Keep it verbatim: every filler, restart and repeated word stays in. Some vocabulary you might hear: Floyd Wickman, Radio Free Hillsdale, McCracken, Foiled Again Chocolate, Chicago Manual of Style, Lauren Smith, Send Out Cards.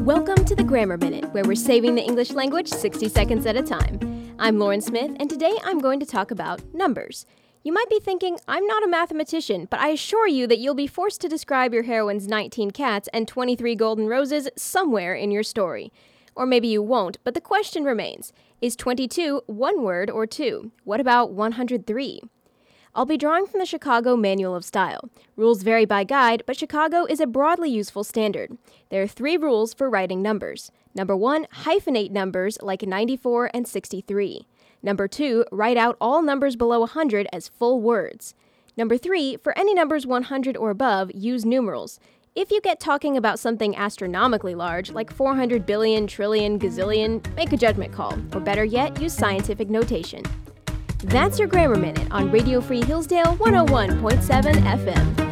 Welcome to the Grammar Minute, where we're saving the English language sixty seconds at a time. I'm Lauren Smith, and today I'm going to talk about numbers. You might be thinking, I'm not a mathematician, but I assure you that you'll be forced to describe your heroine's nineteen cats and twenty-three golden roses somewhere in your story. Or maybe you won't, but the question remains, is twenty-two one word or two? What about one hundred three? I'll be drawing from the Chicago Manual of Style. Rules vary by guide, but Chicago is a broadly useful standard. There are three rules for writing numbers. Number one, hyphenate numbers like ninety-four and sixty-three. Number two, write out all numbers below one hundred as full words. Number three, for any numbers one hundred or above, use numerals. If you get talking about something astronomically large, like four hundred billion, trillion, gazillion, make a judgment call, or better yet, use scientific notation. That's your Grammar Minute on Radio Free Hillsdale one oh one point seven F M.